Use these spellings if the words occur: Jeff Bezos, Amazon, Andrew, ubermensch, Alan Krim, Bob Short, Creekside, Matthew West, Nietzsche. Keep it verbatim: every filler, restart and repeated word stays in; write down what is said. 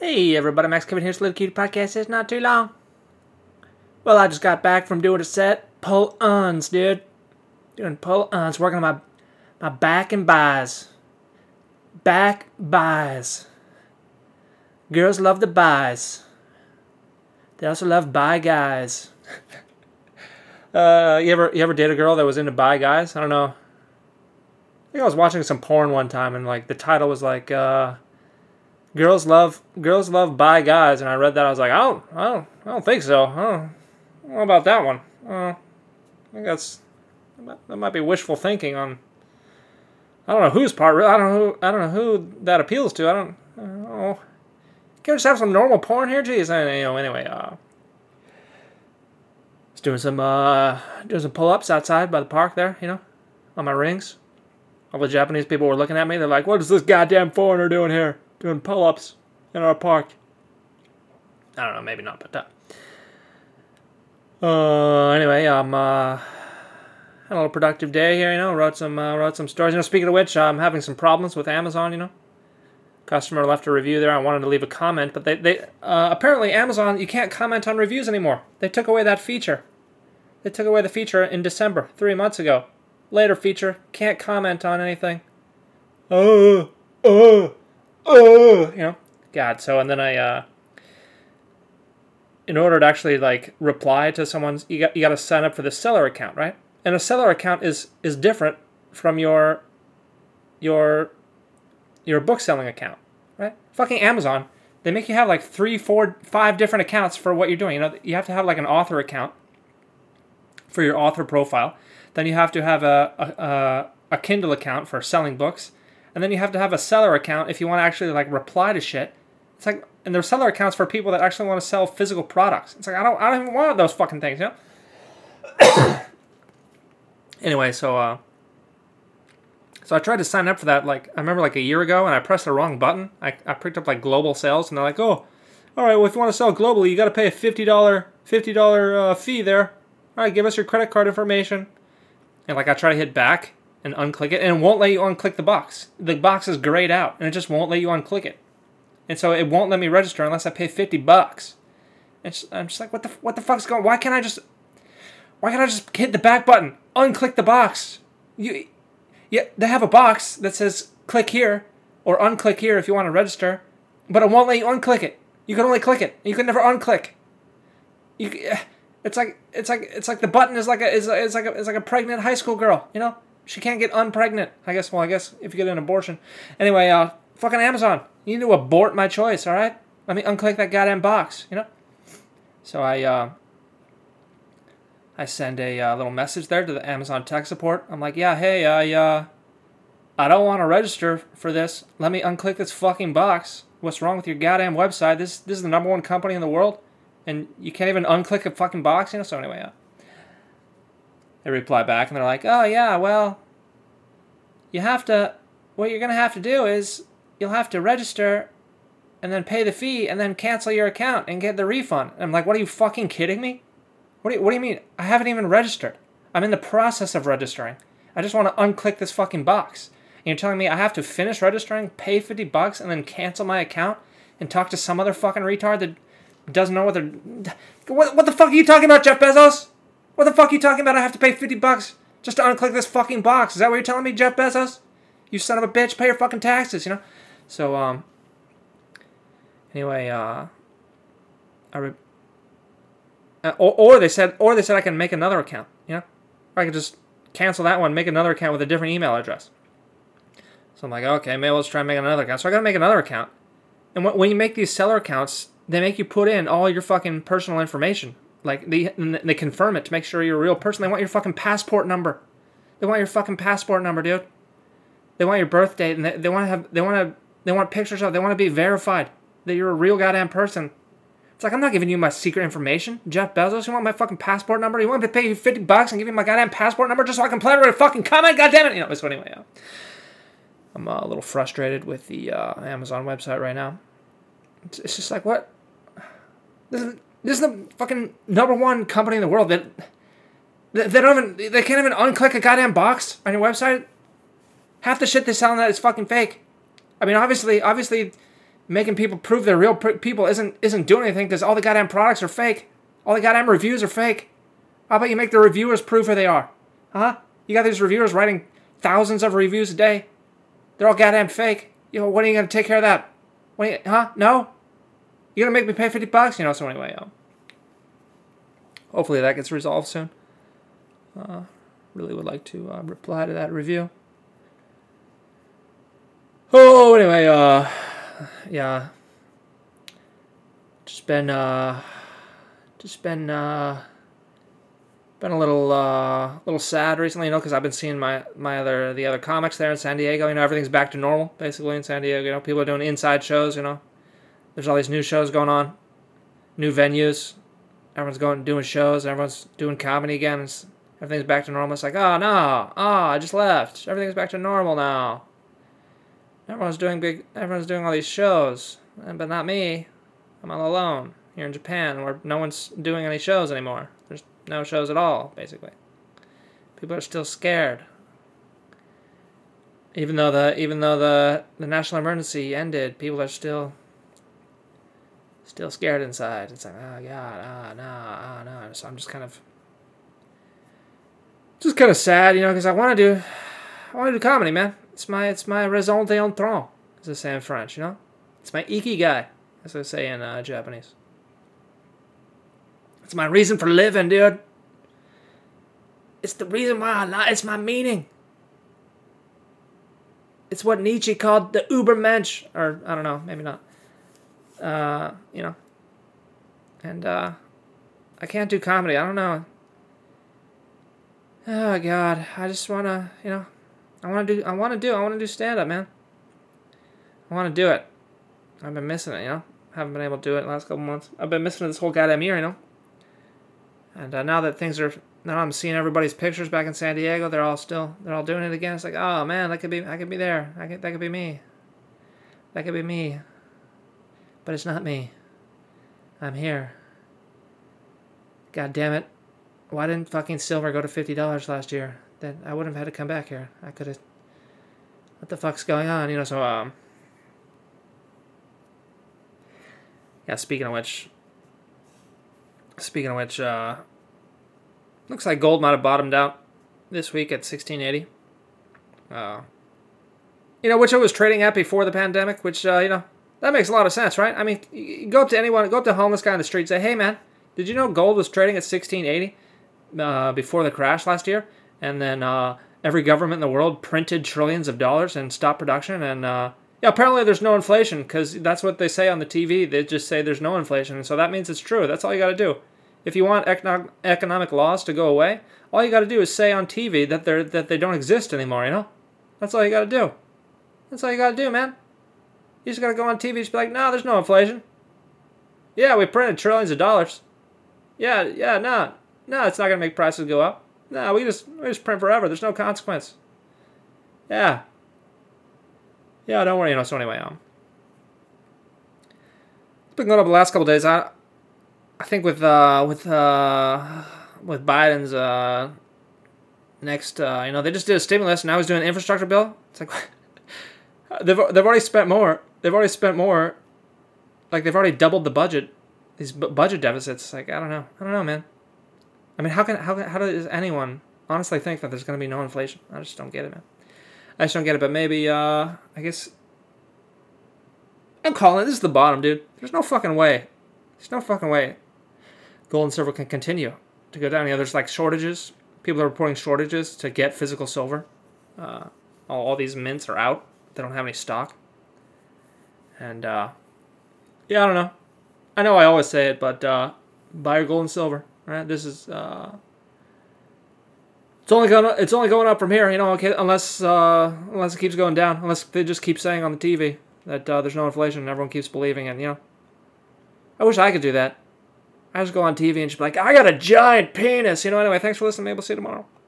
Hey everybody, Max Kevin here, Slid Cute Podcast. It's not too long. Well, I just got back from doing a set. Pull-ons, dude. Doing pull-ons, working on my my back and buys. Back buys. Girls love the buys. They also love buy guys. uh, you ever you ever date a girl that was into buy guys? I don't know. I think I was watching some porn one time, and like the title was like, uh... Girls love girls love bi guys, and I read that, I was like, I don't I don't I don't think so. I don't, I don't know about that one. Uh, I think that's that might be wishful thinking on. I don't know whose part. I don't know. Who, I don't know who that appeals to. I don't. I don't know. Can we just have some normal porn here? Jeez. I, you know. Anyway, uh, just doing some uh doing some pull ups outside by the park there. You know, on my rings. All the Japanese people were looking at me. They're like, "What is this goddamn foreigner doing here? Doing pull-ups in our park." I don't know, maybe not, but uh, uh anyway, um, uh, had a little productive day here, you know. Wrote some, uh, wrote some stories. You know, speaking of which, I'm having some problems with Amazon. You know, customer left a review there. I wanted to leave a comment, but they, they uh, apparently Amazon, you can't comment on reviews anymore. They took away that feature. They took away the feature in December, three months ago. Later feature, can't comment on anything. Oh, uh, oh. Uh. Oh, you know, God. So, and then I, uh, in order to actually like reply to someone's, you got you got to sign up for the seller account, right? And a seller account is is different from your your your book selling account, right? Fucking Amazon, they make you have like three, four, five different accounts for what you're doing. You know, you have to have like an author account for your author profile. Then you have to have a a, a Kindle account for selling books. And then you have to have a seller account if you want to actually like reply to shit. It's like, and there's seller accounts for people that actually want to sell physical products. It's like, I don't, I don't even want those fucking things, you know. Anyway, so uh, so I tried to sign up for that. Like, I remember like a year ago, and I pressed the wrong button. I I picked up like global sales, and they're like, oh, all right, well if you want to sell globally, you got to pay a fifty dollar fifty dollar uh, fee there. All right, give us your credit card information. And like I try to hit back and unclick it, and it won't let you unclick the box. The box is grayed out, and it just won't let you unclick it. And so it won't let me register unless I pay fifty bucks. And I'm just like, what the what the fuck's going on? Why can't I just why can't I just hit the back button, unclick the box? You, yeah, they have a box that says click here or unclick here if you want to register, but it won't let you unclick it. You can only click it. You can never unclick. You, it's like it's like it's like the button is like a is is like a, is like a pregnant high school girl, you know. She can't get unpregnant. I guess, well, I guess if you get an abortion. Anyway, uh, fucking Amazon. You need to abort my choice, all right? Let me unclick that goddamn box, you know? So I, uh, I send a uh, little message there to the Amazon tech support. I'm like, yeah, hey, I, uh, I don't want to register for this. Let me unclick this fucking box. What's wrong with your goddamn website? This, this is the number one company in the world, and you can't even unclick a fucking box, you know? So anyway, uh, they reply back, and they're like, oh, yeah, well, you have to, what you're going to have to do is you'll have to register and then pay the fee and then cancel your account and get the refund. And I'm like, what, are you fucking kidding me? What do you, what do you mean? I haven't even registered. I'm in the process of registering. I just want to unclick this fucking box. And you're telling me I have to finish registering, pay fifty bucks, and then cancel my account and talk to some other fucking retard that doesn't know what they're... What, what the fuck are you talking about, Jeff Bezos? What the fuck are you talking about? I have to pay fifty bucks just to unclick this fucking box. Is that what you're telling me, Jeff Bezos? You son of a bitch, pay your fucking taxes, you know? So, um, anyway, uh, I re- uh, or, or they said, or they said I can make another account, you know? Or I could just cancel that one, make another account with a different email address. So I'm like, okay, maybe let's try and make another account. So I gotta make another account. And wh- when you make these seller accounts, they make you put in all your fucking personal information. Like, they they confirm it to make sure you're a real person. They want your fucking passport number. They want your fucking passport number, dude. They want your birth date, and they, they want to have they want to they want pictures of. They want to be verified that you're a real goddamn person. It's like, I'm not giving you my secret information, Jeff Bezos. You want my fucking passport number? You want me to pay you fifty bucks and give you my goddamn passport number just so I can play with a fucking comment? Goddamn it! You know. So anyway, uh, I'm uh, a little frustrated with the uh, Amazon website right now. It's, it's just like, what? This is. This is the fucking number one company in the world that they, they don't even they can't even unclick a goddamn box on your website. Half the shit they sell on that is fucking fake. I mean, obviously, obviously, making people prove they're real people isn't isn't doing anything because all the goddamn products are fake. All the goddamn reviews are fake. How about you make the reviewers prove who they are? Huh? You got these reviewers writing thousands of reviews a day. They're all goddamn fake. You know, when are you going to take care of that? When you, huh? No? You're going to make me pay fifty bucks? You know, so anyway, um, hopefully that gets resolved soon. Uh, really would like to uh, reply to that review. Oh, anyway, uh, yeah. Just been, uh, just been, uh, been a little, uh, little sad recently, you know, because I've been seeing my, my other, the other comics there in San Diego, you know, everything's back to normal, basically, in San Diego, you know, people are doing inside shows, you know, there's all these new shows going on, new venues, everyone's going and doing shows, and everyone's doing comedy again, it's, everything's back to normal, it's like, oh, no, oh, I just left, everything's back to normal now. Everyone's doing big. Everyone's doing all these shows, but not me. I'm all alone here in Japan, where no one's doing any shows anymore. There's no shows at all, basically. People are still scared, even though the even though the, the national emergency ended. People are still still scared inside. It's like, oh god, ah no, ah no. So I'm just kind of just kind of sad, you know, because I want to do I want to do comedy, man. It's my it's my raison d'être, as they say in French, you know? It's my ikigai, as they say in uh, Japanese. It's my reason for living, dude. It's the reason why I lie. It's my meaning. It's what Nietzsche called the ubermensch, or I don't know, maybe not. Uh, you know. And uh, I can't do comedy. I don't know. Oh God, I just wanna, you know. I want to do, I want to do, I want to do stand-up, man. I want to do it. I've been missing it, you know? Haven't been able to do it the last couple months. I've been missing it this whole goddamn year, you know? And uh, now that things are, now I'm seeing everybody's pictures back in San Diego, they're all still, they're all doing it again. It's like, oh, man, that could be, I could be there. I could, that could be me. That could be me. But it's not me. I'm here. God damn it. Why didn't fucking silver go to fifty dollars last year? Then I wouldn't have had to come back here. I could have... What the fuck's going on? You know, so, um... yeah, speaking of which... Speaking of which, uh... looks like gold might have bottomed out this week at sixteen eighty. Uh... You know, which I was trading at before the pandemic, which, uh, you know... That makes a lot of sense, right? I mean, you go up to anyone, go up to a homeless guy on the street and say, hey, man, did you know gold was trading at sixteen eighty uh, before the crash last year? And then uh, every government in the world printed trillions of dollars and stopped production. And uh, yeah, apparently there's no inflation because that's what they say on the T V. They just say there's no inflation. And so that means it's true. That's all you got to do. If you want econo- economic laws to go away, all you got to do is say on T V that they're that they don't exist anymore, you know? That's all you got to do. That's all you got to do, man. You just got to go on T V and just be like, no, there's no inflation. Yeah, we printed trillions of dollars. Yeah, yeah, no. No, it's not going to make prices go up. No, we just we just print forever. There's no consequence. Yeah. Yeah, don't worry, you know. So anyway, um, it's been going up the last couple of days. I, I think with uh with uh with Biden's uh next uh you know they just did a stimulus and now he's doing an infrastructure bill. It's like they've they've already spent more. They've already spent more. Like they've already doubled the budget. These b- budget deficits. Like I don't know. I don't know, man. I mean, how can how how does anyone honestly think that there's going to be no inflation? I just don't get it, man. I just don't get it. But maybe, uh, I guess I'm calling it. This is the bottom, dude. There's no fucking way. There's no fucking way gold and silver can continue to go down. You know, there's like shortages. People are reporting shortages to get physical silver. Uh, all, all these mints are out. They don't have any stock. And uh, yeah, I don't know. I know I always say it, but uh, buy your gold and silver. Right, this is uh, it's only going it's only going up from here, you know. Okay, unless uh, unless it keeps going down, unless they just keep saying on the T V that uh, there's no inflation, and everyone keeps believing it. You know, I wish I could do that. I just go on T V and just be like, I got a giant penis, you know. Anyway, thanks for listening. Maybe we'll see you tomorrow.